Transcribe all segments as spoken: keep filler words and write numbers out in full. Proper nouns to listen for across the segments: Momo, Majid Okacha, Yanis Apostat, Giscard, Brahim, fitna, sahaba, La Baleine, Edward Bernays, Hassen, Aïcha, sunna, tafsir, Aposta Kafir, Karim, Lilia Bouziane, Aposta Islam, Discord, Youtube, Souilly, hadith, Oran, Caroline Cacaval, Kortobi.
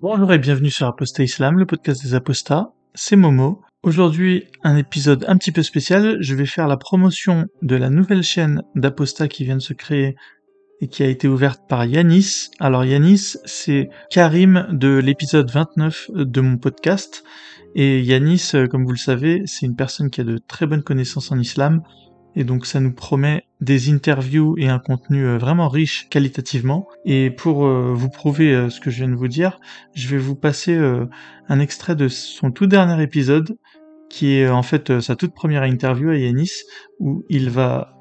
Bonjour et bienvenue sur Aposta Islam, le podcast des apostats, c'est Momo. Aujourd'hui, un épisode un petit peu spécial, je vais faire la promotion de la nouvelle chaîne d'apostats qui vient de se créer et qui a été ouverte par Yanis. Alors Yanis, c'est Karim de l'épisode vingt-neuf de mon podcast, et Yanis, comme vous le savez, c'est une personne qui a de très bonnes connaissances en islam, et donc ça nous promet des interviews et un contenu vraiment riche qualitativement. Et pour euh, vous prouver euh, ce que je viens de vous dire, je vais vous passer euh, un extrait de son tout dernier épisode, qui est en fait euh, sa toute première interview à Yanis, où il va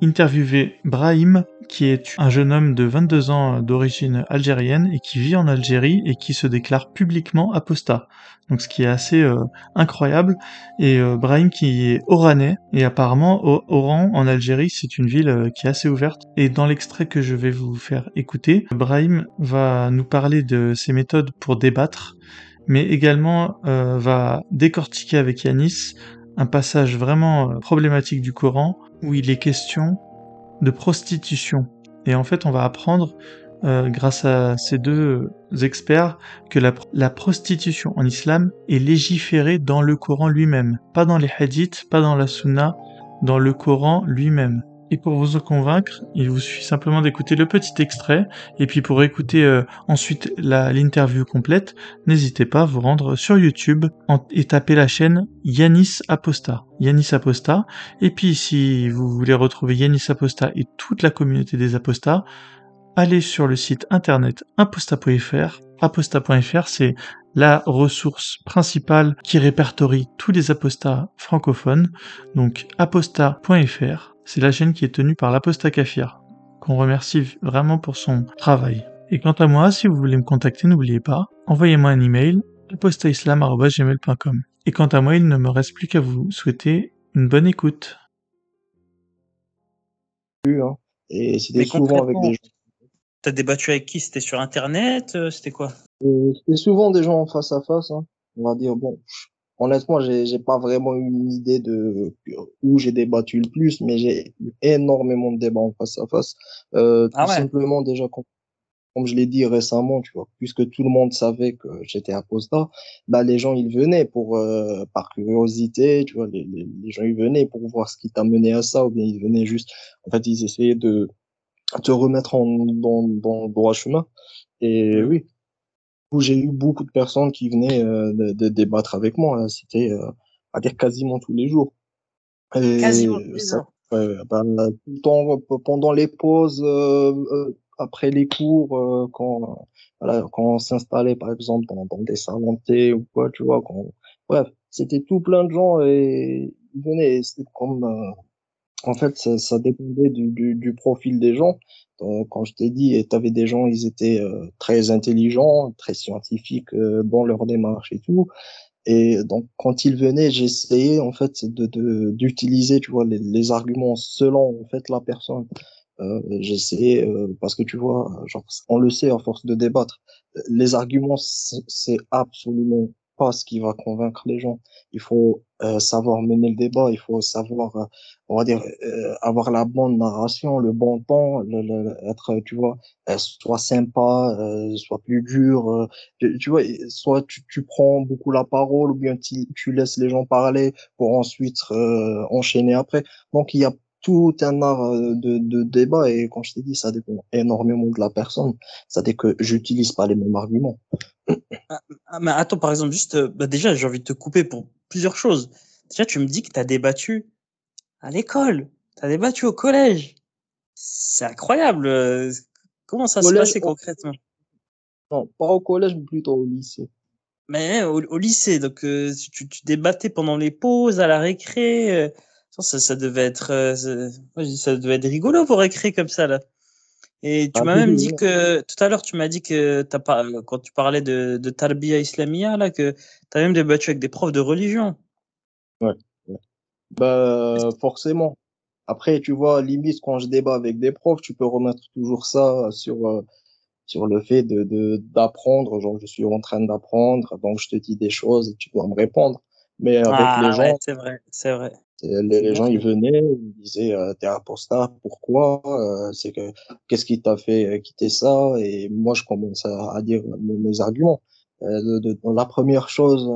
interviewer Brahim, qui est un jeune homme de vingt-deux ans d'origine algérienne et qui vit en Algérie et qui se déclare publiquement apostat. Donc ce qui est assez euh, incroyable. Et euh, Brahim qui est oranais, et apparemment Oran en Algérie c'est une ville euh, qui est assez ouverte. Et dans l'extrait que je vais vous faire écouter, Brahim va nous parler de ses méthodes pour débattre, mais également euh, va décortiquer avec Yanis un passage vraiment euh, problématique du Coran où il est question de prostitution. Et en fait, on va apprendre, euh, grâce à ces deux experts, que la, la prostitution en islam est légiférée dans le Coran lui-même. Pas dans les hadiths, pas dans la sunna, dans le Coran lui-même. Et pour vous en convaincre, il vous suffit simplement d'écouter le petit extrait, et puis pour écouter euh, ensuite la, l'interview complète, n'hésitez pas à vous rendre sur YouTube en, et taper la chaîne Yanis Apostat. Yanis Apostat. Et puis si vous voulez retrouver Yanis Apostat et toute la communauté des apostats, allez sur le site internet apostas point f r. apostas point f r, c'est la ressource principale qui répertorie tous les apostats francophones. Donc apostas point f r. C'est la chaîne qui est tenue par l'Aposta Kafir, qu'on remercie vraiment pour son travail. Et quant à moi, si vous voulez me contacter, n'oubliez pas, envoyez-moi un email, apostaislam arobase gmail point com. Et quant à moi, il ne me reste plus qu'à vous souhaiter une bonne écoute. Et c'était souvent avec des gens. T'as débattu avec qui? C'était sur Internet? C'était quoi? euh, C'était souvent des gens face à face. Hein. On va dire, bon... Honnêtement, j'ai, j'ai pas vraiment eu une idée de où j'ai débattu le plus, mais j'ai eu énormément de débats en face à face. Euh, ah tout ouais. Simplement, déjà, comme, comme je l'ai dit récemment, tu vois, puisque tout le monde savait que j'étais apostat, bah, les gens, ils venaient pour, euh, par curiosité, tu vois, les, les, les gens, ils venaient pour voir ce qui t'a mené à ça, ou bien ils venaient juste, en fait, ils essayaient de te remettre en, dans, dans le droit chemin. Et oui. Où j'ai eu beaucoup de personnes qui venaient euh, de, de débattre avec moi. C'était euh, à dire quasiment tous les jours. Et quasiment tous les jours. Euh, ben, tout le temps, pendant les pauses, euh, euh, après les cours, euh, quand, euh, voilà, quand on s'installait, par exemple, dans, dans des salons de thé ou quoi, tu vois. Quand... Bref, c'était tout plein de gens et ils venaient. Et c'était comme, euh... En fait, ça, ça dépendait du, du, du profil des gens. Donc, quand je t'ai dit, tu avais des gens, ils étaient euh, très intelligents, très scientifiques euh, dans leur démarche et tout. Et donc, quand ils venaient, j'essayais en fait de, de d'utiliser, tu vois, les, les arguments selon en fait la personne. Euh, j'essayais euh, parce que tu vois, genre, on le sait à force de débattre, les arguments c'est, c'est absolument pas ce qui va convaincre les gens. Il faut euh, savoir mener le débat, il faut savoir, euh, on va dire, euh, avoir la bonne narration, le bon ton, le, le, être, tu vois, euh, soit sympa, euh, soit plus dur, euh, tu, tu vois, soit tu, tu prends beaucoup la parole ou bien tu, tu laisses les gens parler pour ensuite euh, enchaîner après. Donc, il y a tout un art de, de débat et quand je t'ai dit, ça dépend énormément de la personne. Ça dit que j'utilise pas les mêmes arguments. Ah, mais attends, par exemple, juste, bah déjà, j'ai envie de te couper pour plusieurs choses. Déjà, tu me dis que t'as débattu à l'école, t'as débattu au collège. C'est incroyable. Comment ça collège, se passait concrètement? Non, pas au collège, mais plutôt au lycée. Mais au, au lycée, donc euh, tu, tu débattais pendant les pauses, à la récré. Euh... Ça, ça devait être, euh, moi je dis, ça devait être rigolo pour écrire comme ça là. Et tu ah, m'as même dit bien. Que tout à l'heure tu m'as dit que t'as pas, quand tu parlais de, de tarbiya islamia là, que t'as même débattu avec des profs de religion. Ouais. ouais. Bah forcément. Après tu vois limite quand je débat avec des profs, tu peux remettre toujours ça sur euh, sur le fait de, de d'apprendre. Genre je suis en train d'apprendre, donc je te dis des choses et tu dois me répondre. Mais avec ah, les gens. Ouais, c'est vrai, c'est vrai. Les, les gens, ils venaient, ils disaient euh, t'es apostat, pourquoi euh, c'est que qu'est-ce qui t'a fait quitter ça? Et moi, je commence à, à dire mes, mes arguments. Euh, de, de, la première chose,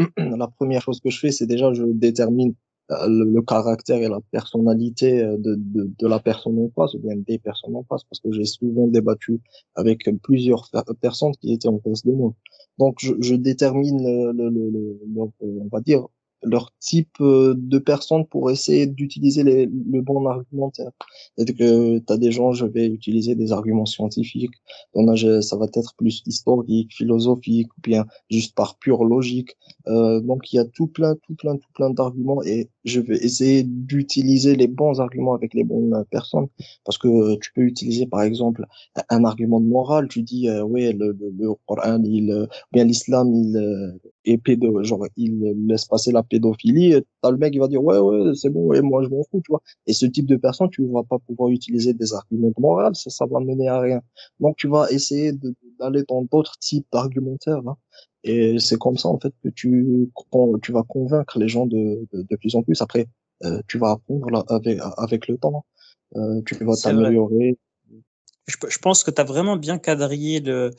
euh, la première chose que je fais, c'est déjà je détermine euh, le, le caractère et la personnalité de, de, de la personne en face, ou bien des personnes en face, parce que j'ai souvent débattu avec plusieurs personnes qui étaient en face de moi. Donc, je, je détermine le, le, le, le, le, on va dire, leur type de personnes pour essayer d'utiliser les, le bon argumentaire. C'est-à-dire que tu as des gens, je vais utiliser des arguments scientifiques, ça va être plus historique, philosophique, ou bien juste par pure logique. Euh, donc il y a tout plein, tout plein, tout plein d'arguments et je vais essayer d'utiliser les bons arguments avec les bonnes personnes, parce que tu peux utiliser par exemple un argument de morale, tu dis euh, ouais le, le, le Coran, il, bien l'islam, il est pédo, genre il laisse passer la pédophilie, t'as le mec qui va dire ouais ouais c'est bon et ouais, moi je m'en fous, tu vois. Et ce type de personne, tu vas pas pouvoir utiliser des arguments de morale, ça ça va mener à rien. Donc tu vas essayer de, d'aller dans d'autres types d'argumentaires, hein. Et c'est comme ça en fait que tu tu vas convaincre les gens de de, de plus en plus. Après euh, tu vas apprendre là, avec avec le temps, euh, tu vas t'améliorer. Je, je pense que t'as vraiment bien quadrillé le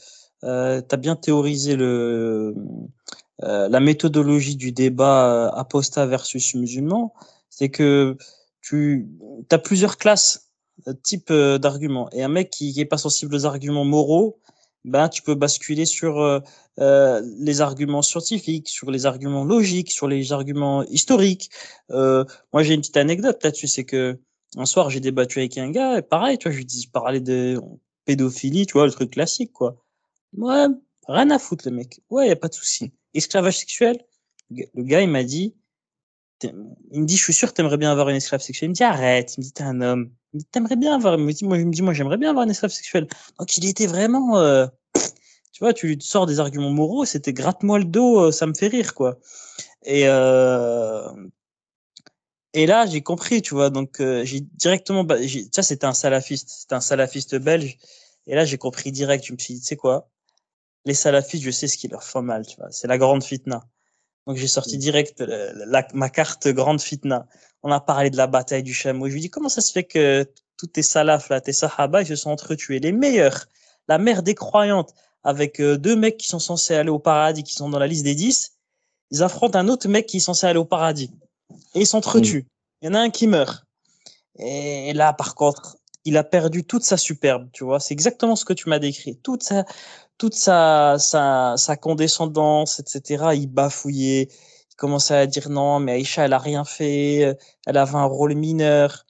euh, t'as bien théorisé le euh, la méthodologie du débat apostat versus musulman. C'est que tu t'as plusieurs classes types d'arguments, et un mec qui, qui est pas sensible aux arguments moraux, ben tu peux basculer sur euh, euh, les arguments scientifiques, sur les arguments logiques, sur les arguments historiques. Euh, moi j'ai une petite anecdote là-dessus, c'est que un soir j'ai débattu avec un gars, et pareil, tu vois, je lui dis, je parlais de pédophilie, tu vois, le truc classique quoi. Ouais, rien à foutre le mec. Ouais, y a pas de souci. Esclavage sexuel. Le gars il m'a dit, il me dit, je suis sûr que t'aimerais bien avoir une esclave sexuelle. Il me dit arrête, il me dit t'es un homme. T'aimerais bien avoir, moi je me dis, moi j'aimerais bien avoir un esclave sexuel. Donc il était vraiment, euh, tu vois, tu lui sors des arguments moraux, c'était gratte-moi le dos, ça me fait rire quoi. Et euh, et là j'ai compris, tu vois, donc euh, j'ai directement, j'ai, ça c'était un salafiste, c'était un salafiste belge. Et là j'ai compris direct, je me suis dit, tu sais quoi, les salafistes, je sais ce qui leur fait mal, tu vois, c'est la grande fitna. Donc j'ai sorti direct la, la, ma carte grande fitna. On a parlé de la bataille du chameau. Je lui dis comment ça se fait que tous tes salafs là, tes sahaba, ils se sont entretués, les meilleurs, la mère des croyantes, avec euh, deux mecs qui sont censés aller au paradis, qui sont dans la liste des dix, ils affrontent un autre mec qui est censé aller au paradis et ils s'entretuent. Il y en a un qui meurt. Et là par contre, il a perdu toute sa superbe, tu vois. C'est exactement ce que tu m'as décrit. Toute sa toute sa, sa, sa condescendance, et cetera. Il bafouillait, il commençait à dire non, mais Aïcha, elle a rien fait, elle avait un rôle mineur.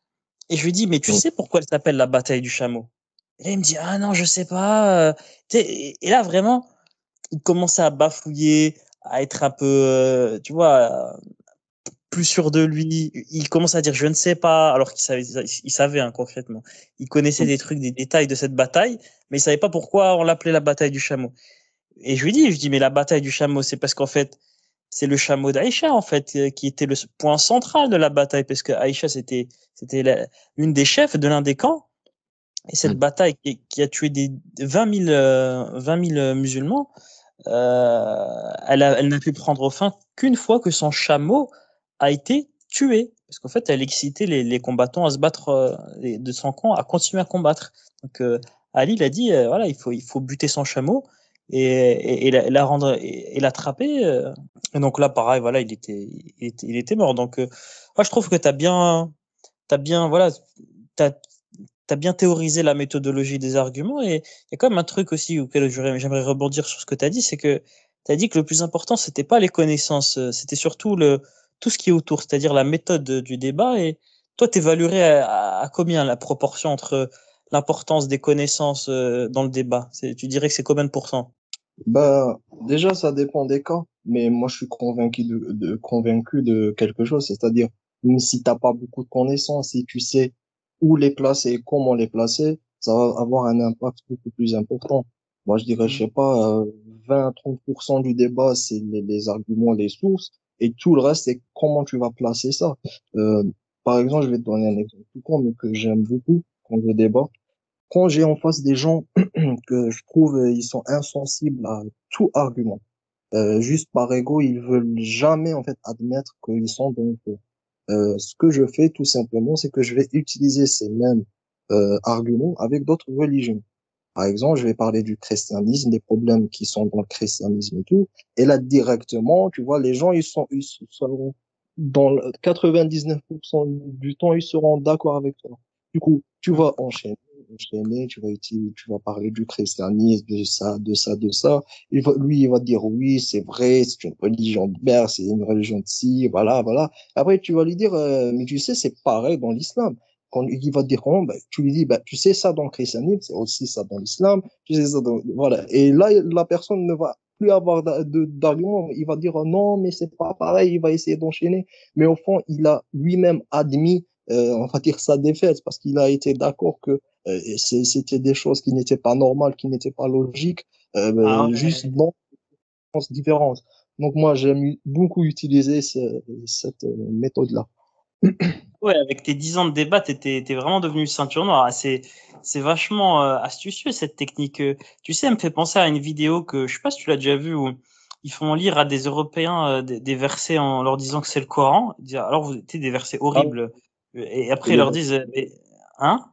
Et je lui dis, mais tu sais pourquoi elle s'appelle la bataille du chameau? Et là, il me dit, ah non, je sais pas. Et là, vraiment, il commençait à bafouiller, à être un peu, tu vois, plus sûr de lui. Il commençait à dire, je ne sais pas, alors qu'il savait, il savait hein, concrètement. Il connaissait des trucs, des détails de cette bataille, mais il savait pas pourquoi on l'appelait la bataille du chameau. Et je lui dis, je dis, mais la bataille du chameau, c'est parce qu'en fait, c'est le chameau d'Aïcha, en fait, qui était le point central de la bataille, parce que Aïcha, c'était, c'était la, une des chefs de l'un des camps. Et cette mmh. bataille qui, qui a tué des vingt mille, euh, vingt mille musulmans, euh, elle a, elle n'a pu prendre fin qu'une fois que son chameau a été tué. Parce qu'en fait, elle excitait les, les combattants à se battre, euh, de son camp, à continuer à combattre. Donc, euh, Ali, il a dit, euh, voilà, il faut, il faut buter son chameau et, et, et la, la rendre, et, et l'attraper. Euh. Et donc là, pareil, voilà, il était, il était, il était mort. Donc, euh, moi, je trouve que t'as bien, t'as bien, voilà, t'as, t'as bien théorisé la méthodologie des arguments. Et il y a quand même un truc aussi auquel j'aimerais rebondir sur ce que t'as dit, c'est que t'as dit que le plus important, c'était pas les connaissances, c'était surtout le, tout ce qui est autour, c'est-à-dire la méthode du débat. Et toi, t'évaluerais à, à, à combien la proportion entre l'importance des connaissances dans le débat? C'est, tu dirais que c'est combien de pourcents? Bah, déjà, ça dépend des cas. Mais moi, je suis convaincu de, de, convaincu de quelque chose. C'est-à-dire, même si t'as pas beaucoup de connaissances, si tu sais où les placer et comment les placer, ça va avoir un impact beaucoup plus important. Moi, je dirais, je sais pas, euh, vingt à trente pour cent du débat, c'est les, les arguments, les sources. Et tout le reste, c'est comment tu vas placer ça. Euh, par exemple, je vais te donner un exemple tout con, mais que j'aime beaucoup quand je débat. Quand j'ai en face des gens que je trouve ils sont insensibles à tout argument, euh, juste par ego, ils veulent jamais en fait admettre qu'ils sont dans le faux. euh, ce que je fais tout simplement, c'est que je vais utiliser ces mêmes euh, arguments avec d'autres religions. Par exemple, je vais parler du christianisme, des problèmes qui sont dans le christianisme et tout. Et là, directement, tu vois, les gens, ils sont, ils seront, dans le quatre-vingt-dix-neuf pour cent du temps, ils seront d'accord avec toi. Du coup, tu vas enchaîner, enchaîner, tu vas utiliser, tu vas parler du christianisme, de ça, de ça, de ça. Il va, lui, il va te dire oui, c'est vrai, c'est une religion de mer, c'est une religion de ci, voilà, voilà. Après, tu vas lui dire, euh, mais tu sais, c'est pareil dans l'islam. Quand il va te dire comment, bah, tu lui dis, bah, tu sais ça dans le christianisme, c'est aussi ça dans l'islam, tu sais ça dans, voilà. Et là, la personne ne va plus avoir d'argument, il va dire, non, mais c'est pas pareil, il va essayer d'enchaîner. Mais au fond, il a lui-même admis, euh, on va dire sa défaite, parce qu'il a été d'accord que euh, c'était des choses qui n'étaient pas normales, qui n'étaient pas logiques, euh, ah, okay. juste dans des choses différentes. Donc moi, j'aime beaucoup utiliser ce, cette méthode-là. Ouais, avec tes dix ans de débat, tu étais vraiment devenu ceinture noire. C'est c'est vachement euh, astucieux cette technique. Tu sais, elle me fait penser à une vidéo que je sais pas si tu l'as déjà vue, où ils font lire à des Européens euh, des, des versets en leur disant que c'est le Coran. Alors vous étiez des versets horribles. Ah. Et après ils leur disent mais, hein?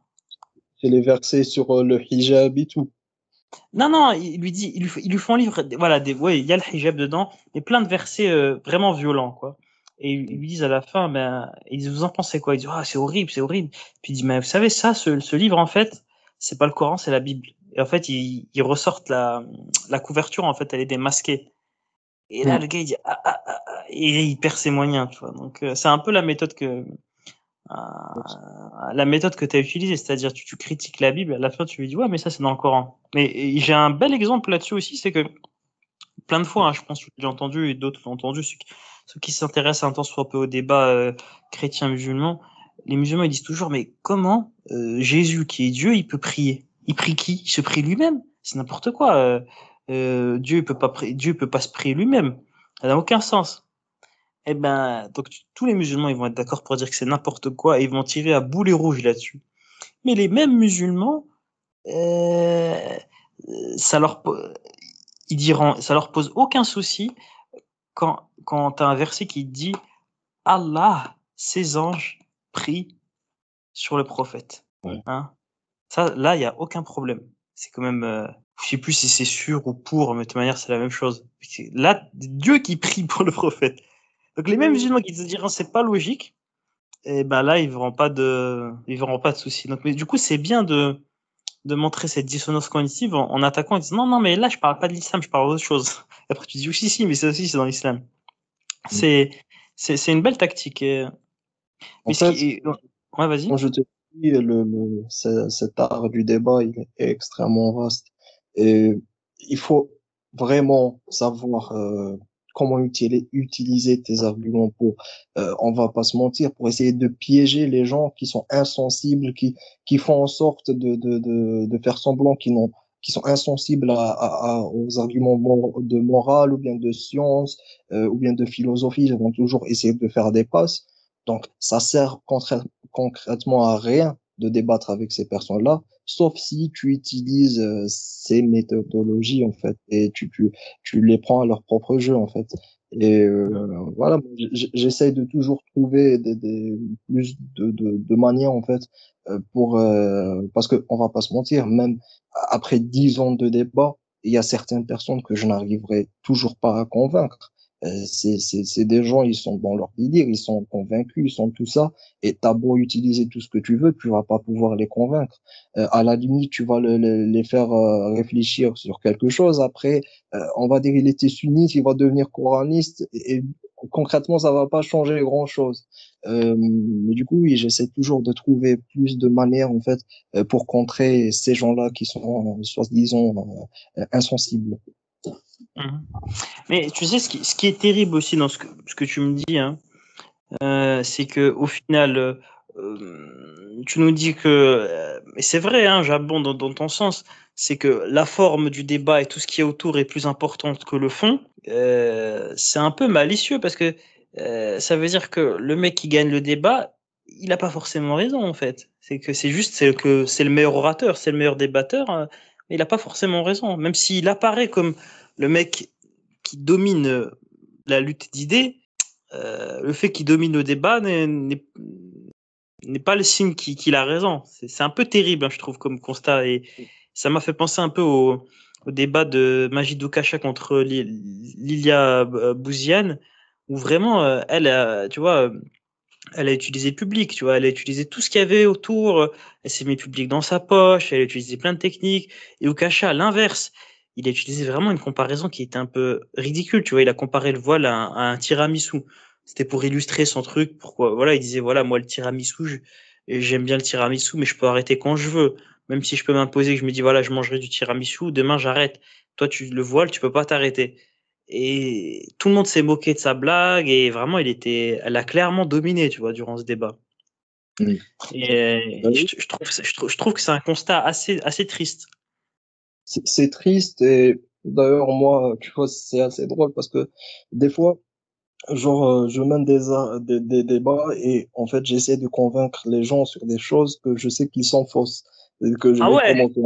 C'est les versets sur euh, le hijab et tout. Non non, ils lui dit ils lui, ils lui font lire voilà des ouais, il y a le hijab dedans et plein de versets euh, vraiment violents quoi. Et ils lui disent à la fin, ben, ils disent, vous en pensez quoi? Ils disent, ah, oh, c'est horrible, c'est horrible. Puis ils disent, mais vous savez, ça, ce, ce livre, en fait, c'est pas le Coran, c'est la Bible. Et en fait, ils, ils ressortent la, la couverture, en fait, elle est démasquée. Et là, mmh. le gars, il dit, ah, ah, ah, et il perd ses moyens, tu vois. Donc, euh, c'est un peu la méthode que, euh, la méthode que t'as utilisée. C'est-à-dire, tu, tu critiques la Bible, à la fin, tu lui dis, ouais, mais ça, c'est dans le Coran. Mais j'ai un bel exemple là-dessus aussi, c'est que, plein de fois, hein, je pense que j'ai entendu, et d'autres l'ont entendu, ceux qui, ceux qui s'intéressent un temps soit peu au débat euh, chrétien-musulman, les musulmans ils disent toujours, mais comment euh, Jésus qui est Dieu, il peut prier? Il prie qui? Il se prie lui-même? C'est n'importe quoi. Euh, euh, Dieu ne peut, peut pas se prier lui-même. Ça n'a aucun sens. Et ben, donc tous les musulmans ils vont être d'accord pour dire que c'est n'importe quoi et ils vont tirer à boulet rouge là-dessus. Mais les mêmes musulmans, euh, ça leur... Ils diront, ça leur pose aucun souci quand, quand tu as un verset qui dit Allah, ses anges prient sur le prophète. Ouais. Hein? Ça, là, il n'y a aucun problème. C'est quand même, euh, je ne sais plus si c'est sûr ou pour, mais de toute manière, c'est la même chose. Là, Dieu qui prie pour le prophète. Donc, les mêmes musulmans qui te diront c'est pas logique, et ben là, ils ne verront pas de, ils verront pas de souci. Donc, mais du coup, c'est bien de. de montrer cette dissonance cognitive en, en attaquant et disant non non mais là je parle pas de l'islam, je parle d'autre chose. Et après tu dis oui si si mais ça aussi c'est dans l'islam. Mmh. C'est c'est c'est une belle tactique. Et... Mais fait, qui... ouais vas-y. Quand je te dis le, le cet art du débat il est extrêmement vaste et il faut vraiment savoir euh, comment utiliser utiliser tes arguments pour euh, on va pas se mentir pour essayer de piéger les gens qui sont insensibles qui qui font en sorte de de de, de faire semblant qu'ils n'ont qui sont insensibles à, à, à aux arguments de morale ou bien de science euh, ou bien de philosophie. Ils vont toujours essayer de faire des passes, donc ça sert concrètement à rien de débattre avec ces personnes là sauf si tu utilises euh, ces méthodologies en fait et tu tu tu les prends à leur propre jeu en fait. Et euh, voilà, j'essaye de toujours trouver des, des plus de de, de manières en fait pour euh, parce que on va pas se mentir, même après dix ans de débat, il y a certaines personnes que je n'arriverai toujours pas à convaincre. C'est, c'est, c'est des gens, ils sont dans leur délire, ils sont convaincus, ils sont tout ça, et t'as beau utiliser tout ce que tu veux, tu vas pas pouvoir les convaincre. Euh, à la limite, tu vas le, le, les faire euh, réfléchir sur quelque chose. Après, euh, on va dire il était sunnite, il va devenir coraniste, et, et concrètement, ça va pas changer grand-chose. Euh, mais du coup, oui, j'essaie toujours de trouver plus de manières en fait pour contrer ces gens-là qui sont, soi-disant, euh, insensibles. Mais tu sais, ce qui, ce qui est terrible aussi dans ce que, ce que tu me dis, hein, euh, c'est que au final, euh, tu nous dis que, euh, et c'est vrai, hein, j'abonde dans, dans ton sens, c'est que la forme du débat et tout ce qui est autour est plus importante que le fond. Euh, c'est un peu malicieux parce que euh, ça veut dire que le mec qui gagne le débat, il n'a pas forcément raison en fait. C'est que c'est juste, c'est que c'est le meilleur orateur, c'est le meilleur débatteur, hein, mais il n'a pas forcément raison, même s'il apparaît comme le mec qui domine la lutte d'idées, euh, le fait qu'il domine le débat n'est, n'est, n'est pas le signe qu'il, qu'il a raison. C'est, c'est un peu terrible, hein, je trouve, comme constat. Et ça m'a fait penser un peu au, au débat de Majid Okacha contre Lilia Bouziane, où vraiment, elle a, tu vois, elle a utilisé le public, tu vois, elle a utilisé tout ce qu'il y avait autour, elle s'est mis le public dans sa poche, elle a utilisé plein de techniques, et Okacha, à l'inverse, il a utilisé vraiment une comparaison qui était un peu ridicule, tu vois, il a comparé le voile à un, à un tiramisu, c'était pour illustrer son truc, pourquoi, voilà, il disait, voilà, moi, le tiramisu, je, j'aime bien le tiramisu, mais je peux arrêter quand je veux, même si je peux m'imposer, que je me dis, voilà, je mangerai du tiramisu, demain, j'arrête, toi, tu le voile, tu peux pas t'arrêter. Et tout le monde s'est moqué de sa blague et vraiment, il était, elle a clairement dominé, tu vois, durant ce débat. Oui. Et oui. Je, je, trouve, je, trouve, je trouve que c'est un constat assez, assez triste. C'est, c'est triste et d'ailleurs, moi, tu vois, c'est assez drôle parce que des fois, genre, je mène des, des, des débats et en fait, j'essaie de convaincre les gens sur des choses que je sais qu'ils sont fausses. Et que je ah ouais commenter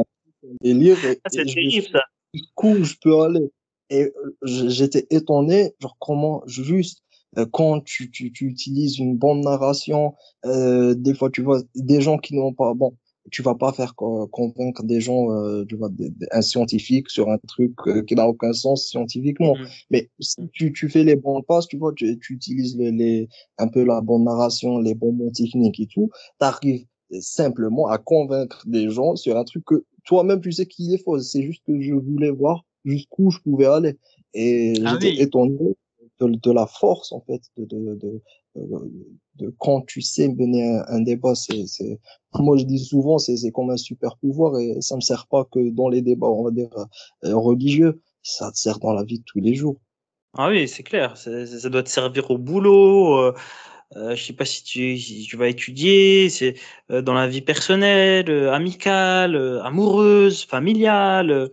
des livres et, ah, c'est et terrible, je, ça. Du coup, je peux aller. Et j'étais étonné, genre comment juste euh, quand tu, tu tu utilises une bonne narration, euh, des fois tu vois des gens qui n'ont pas bon, tu vas pas faire euh, convaincre des gens, euh, tu vois, des, des, un scientifique sur un truc euh, qui n'a aucun sens scientifiquement. Mmh. Mais si tu tu fais les bons passes, tu vois, tu, tu utilises les, les un peu la bonne narration, les bons mots techniques et tout, t'arrives simplement à convaincre des gens sur un truc que toi-même tu sais qu'il est faux. C'est juste que je voulais voir jusqu'où je pouvais aller. Et ah j'étais oui. étonné de, de la force, en fait, de, de, de, de, de quand tu sais mener un, un débat. C'est, c'est, moi, je dis souvent, c'est, c'est comme un super pouvoir et ça ne me sert pas que dans les débats, on va dire, religieux. Ça te sert dans la vie de tous les jours. Ah oui, c'est clair. C'est, ça doit te servir au boulot. Euh, euh, je sais pas si tu, si tu vas étudier. C'est euh, dans la vie personnelle, euh, amicale, euh, amoureuse, familiale. Euh,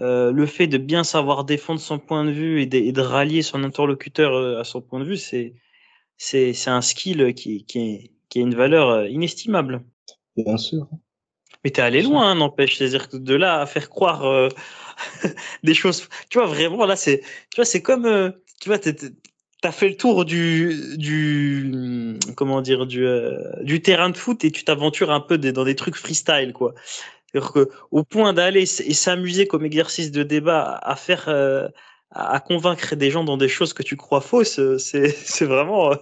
Euh, le fait de bien savoir défendre son point de vue et de, et de rallier son interlocuteur à son point de vue, c'est, c'est, c'est un skill qui, qui, est, qui a une valeur inestimable. Bien sûr. Mais t'es allé loin, hein, n'empêche. C'est-à-dire que de là à faire croire euh, des choses. Tu vois, vraiment, là, c'est, tu vois, c'est comme. Euh, tu vois, t'es, t'es, t'as fait le tour du. du comment dire du, euh, du terrain de foot et tu t'aventures un peu des, dans des trucs freestyle, quoi. C'est-à-dire que, au point d'aller s- et s'amuser comme exercice de débat à faire, euh, à convaincre des gens dans des choses que tu crois fausses, c'est, c'est vraiment, euh,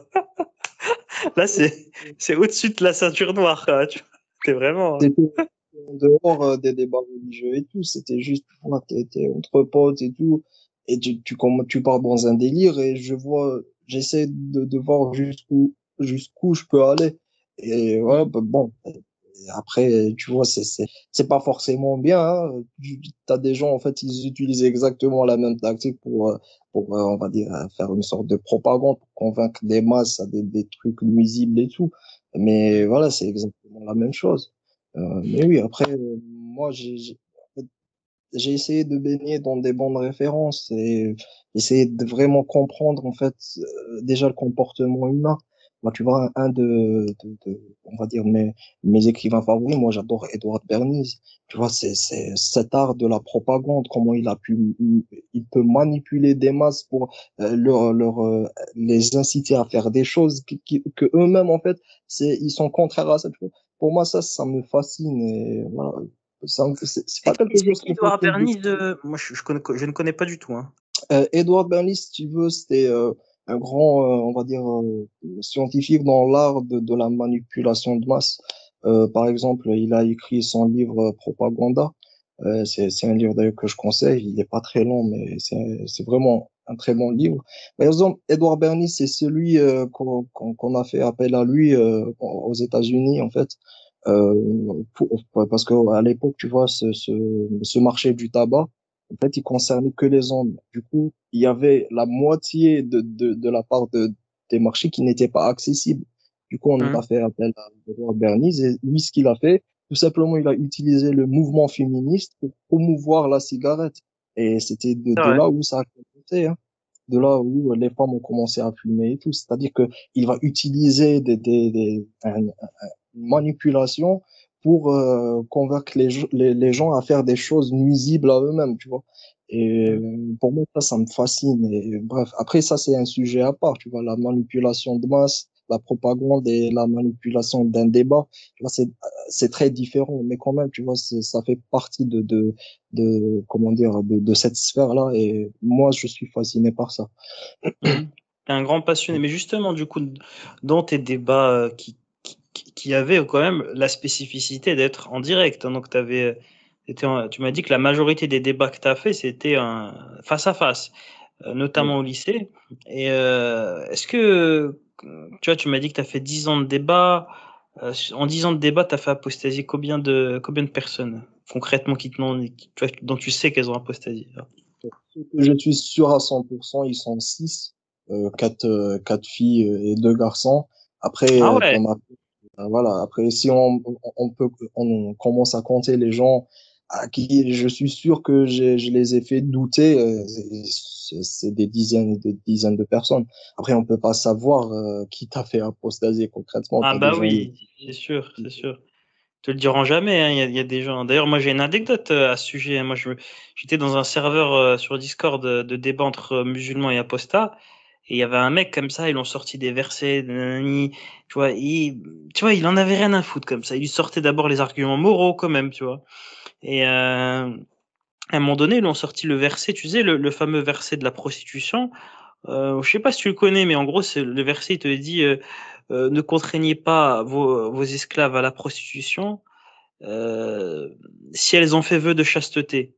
là, c'est, c'est au-dessus de la ceinture noire, quoi, tu vois. T'es vraiment. Euh... En dehors euh, des débats religieux et tout, c'était juste, voilà, t'es, t'es entre potes et tout, et tu, tu, comme, tu pars dans un délire et je vois, j'essaie de, de voir jusqu'où, jusqu'où je peux aller. Et ouais, bah, bon. Après, tu vois, c'est, c'est, c'est pas forcément bien, hein. T'as des gens, en fait, ils utilisent exactement la même tactique pour, pour, on va dire, faire une sorte de propagande, pour convaincre des masses à des, des trucs nuisibles et tout. Mais voilà, c'est exactement la même chose. Euh, mais oui, après, moi, j'ai, j'ai, j'ai essayé de baigner dans des bonnes références et essayer de vraiment comprendre, en fait, déjà le comportement humain. Moi, tu vois, un de, de, de, on va dire, mes, mes écrivains favoris, moi, j'adore Edward Bernays. Tu vois, c'est, c'est cet art de la propagande, comment il a pu, il peut manipuler des masses pour euh, leur, leur, euh, les inciter à faire des choses qui, qui, que eux-mêmes, en fait, c'est, ils sont contraires à ça. Tu vois. Pour moi, ça, ça me fascine et voilà. Ça, c'est, c'est pas quelque chose qui Edward Bernays, euh, moi, je, je connais, je ne connais pas du tout, hein. Euh, Edward Bernays, si tu veux, c'était, euh, un grand, euh, on va dire, euh, scientifique dans l'art de, de la manipulation de masse. Euh, par exemple, il a écrit son livre Propaganda. Euh, c'est, c'est un livre d'ailleurs que je conseille. Il n'est pas très long, mais c'est, c'est vraiment un très bon livre. Par exemple, Edward Bernays, c'est celui euh, qu'on, qu'on a fait appel à lui euh, aux États-Unis, en fait. Euh, pour, parce qu'à l'époque, tu vois, ce, ce, ce marché du tabac, en fait, il concernait que les hommes. Du coup, il y avait la moitié de, de, de la part de, des marchés qui n'étaient pas accessibles. Du coup, on mmh. a fait appel à Edward Bernays et lui, ce qu'il a fait, tout simplement, il a utilisé le mouvement féministe pour promouvoir la cigarette. Et c'était de, ah ouais. de là où ça a commencé, hein. De là où les femmes ont commencé à fumer et tout. C'est-à-dire que il va utiliser des, des, des, une, une manipulation pour euh, convaincre les, les, les gens à faire des choses nuisibles à eux-mêmes, tu vois. Et pour moi, ça, ça me fascine. Et bref, après, ça, c'est un sujet à part, tu vois, la manipulation de masse, la propagande et la manipulation d'un débat. Là, c'est, c'est très différent, mais quand même, tu vois, ça fait partie de, de, de, comment dire, de, de cette sphère-là. Et moi, je suis fasciné par ça. T'es un grand passionné. Mais justement, du coup, dans tes débats qui, qui, qui avaient quand même la spécificité d'être en direct, hein, donc t'avais, tu m'as dit que la majorité des débats que tu as fait, c'était un face à face, notamment au lycée. Et euh, est-ce que, tu vois, tu m'as dit que tu as fait dix ans de débats. En dix ans de débats, tu as fait apostasier combien de, combien de personnes, concrètement, qui te, qui, tu vois, dont tu sais qu'elles ont apostasié? Je suis sûr à cent pour cent, ils sont six, quatre filles et deux garçons. Après, ah ouais. on a, voilà, après, si on, on, peut, on commence à compter les gens à qui je suis sûr que je les ai fait douter, euh, c'est des dizaines et des dizaines de personnes. Après, on peut pas savoir euh, qui t'a fait apostasier concrètement. Ah bah oui, qui... c'est sûr, c'est sûr. Ils te le diront jamais, hein. Il y, y a des gens... D'ailleurs, moi, j'ai une anecdote à ce sujet. Moi, je, j'étais dans un serveur euh, sur Discord de, de débat entre musulmans et apostats. Et il y avait un mec comme ça, ils l'ont sorti des versets, nanani, tu vois, il, tu vois, il en avait rien à foutre comme ça. Il lui sortait d'abord les arguments moraux quand même, tu vois. Et euh, à un moment donné, ils ont sorti le verset, tu sais, le, le fameux verset de la prostitution. Euh, je sais pas si tu le connais, mais en gros, c'est le verset, il te dit euh, euh, ne contraignez pas vos, vos esclaves à la prostitution euh, si elles ont fait vœu de chasteté.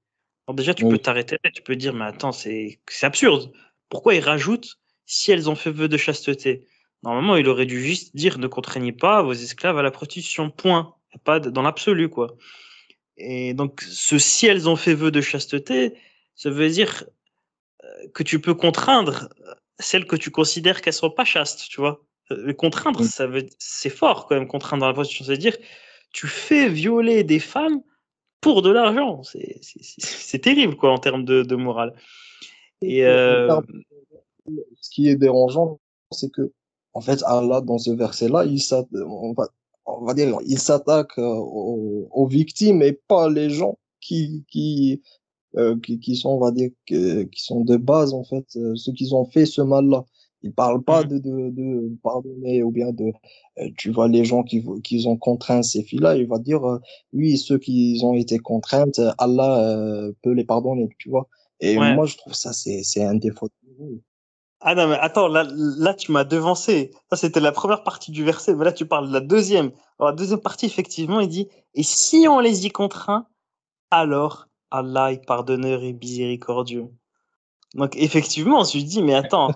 Alors déjà, tu [S2] Oui. [S1] Peux t'arrêter, tu peux dire mais attends, c'est c'est absurde. Pourquoi ils rajoutent si elles ont fait vœu de chasteté? Normalement, il aurait dû juste dire ne contraignez pas vos esclaves à la prostitution. Point. Pas dans l'absolu, quoi. Et donc, ce, si elles ont fait vœu de chasteté, ça veut dire que tu peux contraindre celles que tu considères qu'elles ne sont pas chastes, tu vois. Le contraindre, ça veut, c'est fort quand même, contraindre dans la prostitution, c'est-à-dire tu fais violer des femmes pour de l'argent. C'est, c'est, c'est terrible, quoi, en termes de, de morale. Et euh... ce qui est dérangeant, c'est que, en fait, Allah, dans ce verset-là, il s'attend... on va dire, ils s'attaquent aux, aux victimes et pas les gens qui qui, euh, qui qui sont, on va dire, qui sont de base en fait, euh, ceux qui ont fait ce mal-là. Ils parlent pas de de, de pardonner ou bien de, euh, tu vois, les gens qui qui ont contraint ces filles-là. Il va dire, euh, oui, ceux qui ont été contraintes, Allah euh, peut les pardonner, tu vois. Et ouais. Moi, je trouve ça c'est c'est un défaut. Ah non, mais attends, là, là tu m'as devancé. Ça, c'était la première partie du verset, mais là, tu parles de la deuxième. Alors, la deuxième partie, effectivement, il dit « Et si on les y contraint, alors Allah est pardonneur et miséricordieux. » Donc, effectivement, on se dit « Mais attends,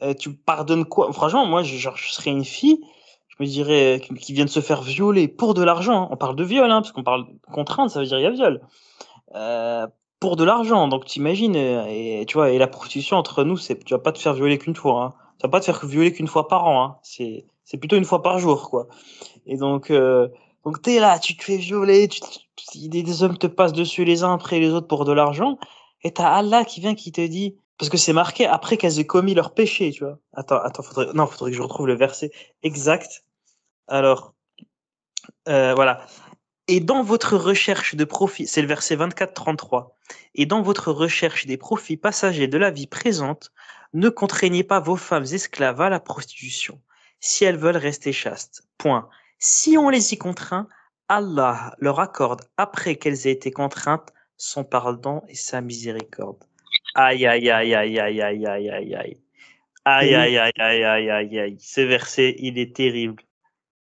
euh, tu pardonnes quoi ?» Franchement, moi, je, genre, je serais une fille, je me dirais euh, qui vient de se faire violer pour de l'argent. Hein. On parle de viol, hein, parce qu'on parle de contrainte, ça veut dire il y a viol. Euh... pour de l'argent, donc t'imagines, et tu vois, et la prostitution entre nous, c'est, tu vas pas te faire violer qu'une fois, hein. Tu vas pas te faire violer qu'une fois par an, hein. C'est, c'est plutôt une fois par jour, quoi. Et donc, euh, donc t'es là, tu te fais violer, tu, tu, des hommes te passent dessus les uns après les autres pour de l'argent, et t'as Allah qui vient qui te dit, parce que c'est marqué après qu'elles aient commis leur péché, tu vois. Attends, attends, faudrait, non, faudrait que je retrouve le verset exact. Alors, euh, voilà. Et dans votre recherche de profit, c'est le verset vingt-quatre trente-trois. Et dans votre recherche des profits passagers de la vie présente, ne contraignez pas vos femmes esclaves à la prostitution, si elles veulent rester chastes. Point. Si on les y contraint, Allah leur accorde, après qu'elles aient été contraintes, son pardon et sa miséricorde. Aïe, aïe, aïe, aïe, aïe, aïe, aïe, aïe, aïe. Aïe, aïe, aïe, aïe, aïe, aïe, aïe. Ce verset, il est terrible.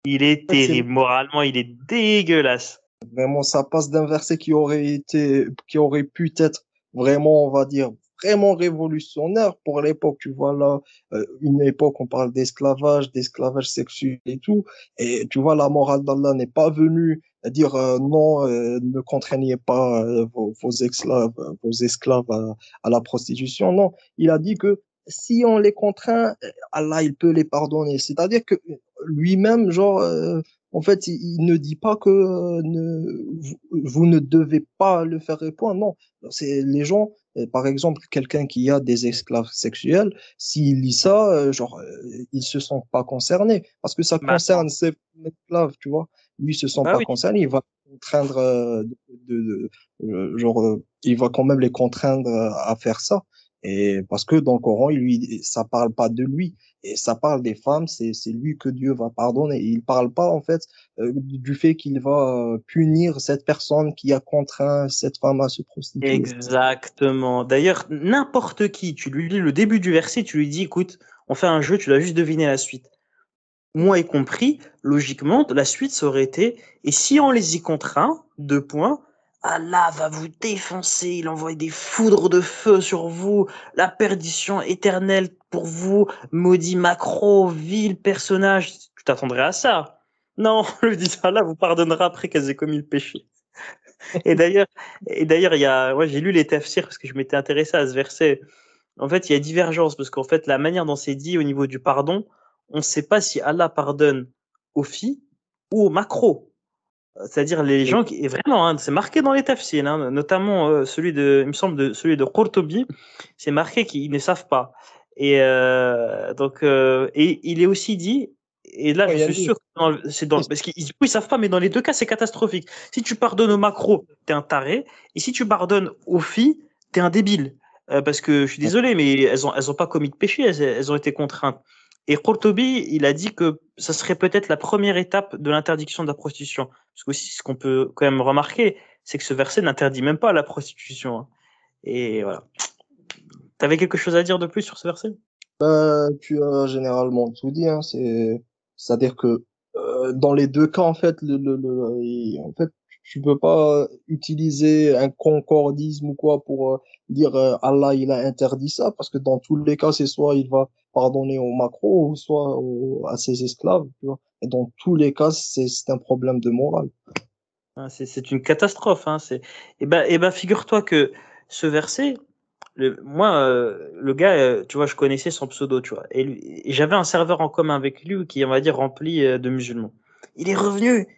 Il est terrible. Moralement, il est dégueulasse. Vraiment, ça passe d'un verset qui aurait été, qui aurait pu être vraiment, on va dire, vraiment révolutionnaire pour l'époque. Tu vois, là, euh, une époque, on parle d'esclavage, d'esclavage sexuel et tout. Et tu vois, la morale d'Allah n'est pas venue dire, euh, non, euh, ne contraignez pas euh, vos, vos esclaves, vos esclaves à, à la prostitution. Non, il a dit que si on les contraint, Allah, il peut les pardonner. C'est-à-dire que lui-même, genre, euh, en fait, il ne dit pas que euh, ne, vous, vous ne devez pas le faire répondre. Non, c'est les gens, euh, par exemple, quelqu'un qui a des esclaves sexuels, s'il lit ça, euh, genre, euh, ils se sentent pas concernés parce que ça bah, concerne ses esclaves, tu vois. Lui, il se sent bah, pas oui. concerné. Il va contraindre, euh, de, de, de, euh, genre, euh, il va quand même les contraindre à faire ça. Et parce que dans le Coran, il lui, ça parle pas de lui. Et ça parle des femmes, c'est c'est lui que Dieu va pardonner. Et il parle pas en fait euh, du fait qu'il va punir cette personne qui a contraint cette femme à se prostituer. Exactement. D'ailleurs, n'importe qui, tu lui lis le début du verset, tu lui dis, écoute, on fait un jeu, tu dois juste deviner la suite. Moi y compris, logiquement, la suite ça aurait été, et si on les y contraint, deux points, Allah va vous défoncer, il envoie des foudres de feu sur vous, la perdition éternelle pour vous, maudit macro, vil personnage. Tu t'attendrais à ça. Non, le dit Allah vous pardonnera après qu'elles aient commis le péché. Et d'ailleurs, et d'ailleurs, il y a, moi j'ai lu les tafsirs parce que je m'étais intéressé à ce verset. En fait, il y a divergence parce qu'en fait, la manière dont c'est dit au niveau du pardon, on ne sait pas si Allah pardonne aux filles ou aux macros. C'est-à-dire les gens qui, et vraiment, hein, c'est marqué dans les tafsirs, hein, notamment euh, celui de, il me semble, de, celui de Kortobi, c'est marqué qu'ils ne savent pas. Et euh, donc, euh, et il est aussi dit, et là, oh, je suis sûr, dans, c'est dans, parce qu'ils ils savent pas, mais dans les deux cas, c'est catastrophique. Si tu pardonnes au macro, t'es un taré, et si tu pardonnes aux filles, t'es un débile, euh, parce que je suis désolé, mais elles ont, elles ont pas commis de péché, elles, elles ont été contraintes. Et Kortobi, il a dit que ça serait peut-être la première étape de l'interdiction de la prostitution. Parce que aussi, ce qu'on peut quand même remarquer, c'est que ce verset n'interdit même pas la prostitution. Hein. Et voilà. T'avais quelque chose à dire de plus sur ce verset ? Bah, tu as généralement tout dit. Hein. C'est, c'est-à-dire que euh, dans les deux cas, en fait, le, le, le, en fait, tu peux pas utiliser un concordisme ou quoi pour euh, dire euh, Allah il a interdit ça, parce que dans tous les cas, c'est soit il va pardonner aux macros ou soit aux, à ses esclaves, tu vois. Et dans tous les cas, c'est, c'est un problème de morale. Ah, c'est, c'est une catastrophe. Hein, c'est... Eh ben, eh ben, figure-toi que ce verset, le, moi, euh, le gars, euh, tu vois, je connaissais son pseudo, tu vois, et, lui, et j'avais un serveur en commun avec lui qui, on va dire, rempli euh, de musulmans. Il est revenu.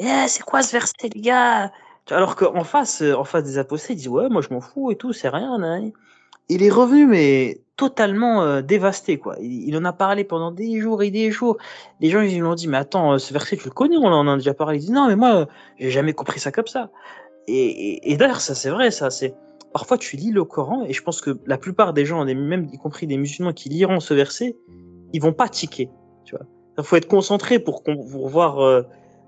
Yeah, c'est quoi ce verset, les gars? Alors qu'en face, en face des apostats, ils disent ouais, moi je m'en fous et tout, c'est rien. Hein. Il est revenu, mais totalement euh, dévasté, quoi. Il, il en a parlé pendant des jours et des jours. Les gens, ils lui ont dit, mais attends, ce verset, tu le connais, on en a déjà parlé. Il dit, non, mais moi, j'ai jamais compris ça comme ça. Et, et, et d'ailleurs, ça, c'est vrai, ça. C'est... Parfois, tu lis le Coran, et je pense que la plupart des gens, même y compris des musulmans qui liront ce verset, ils vont pas tiquer, tu vois. Il faut être concentré pour, pour voir. Euh,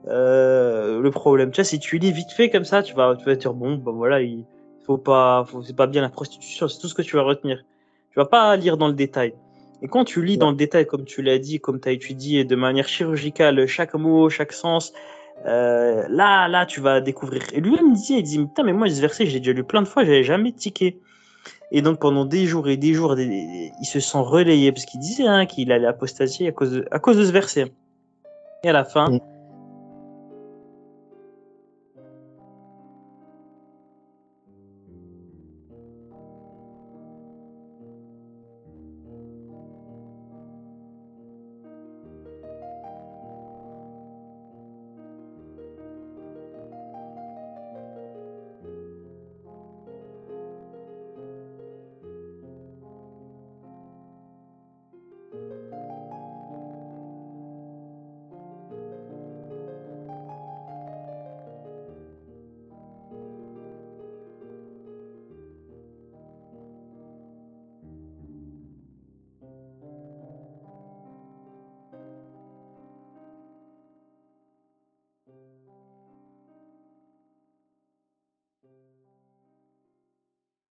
Euh, le problème, tu vois, si tu lis vite fait comme ça, tu vas, tu vas dire bon, bah voilà, il faut pas, faut, c'est pas bien la prostitution, c'est tout ce que tu vas retenir. Tu vas pas lire dans le détail. Et quand tu lis ouais. dans le détail, comme tu l'as dit, comme tu as étudié de manière chirurgicale chaque mot, chaque sens, euh, là, là, tu vas découvrir. Et lui-même dit, il dit, putain, mais moi, ce verset, je l'ai déjà lu plein de fois, j'avais jamais tiqué. Et donc pendant des jours et des jours, il se sent relayé parce qu'il disait hein, qu'il allait apostasier à cause de, à cause de ce verset. Et à la fin. Ouais.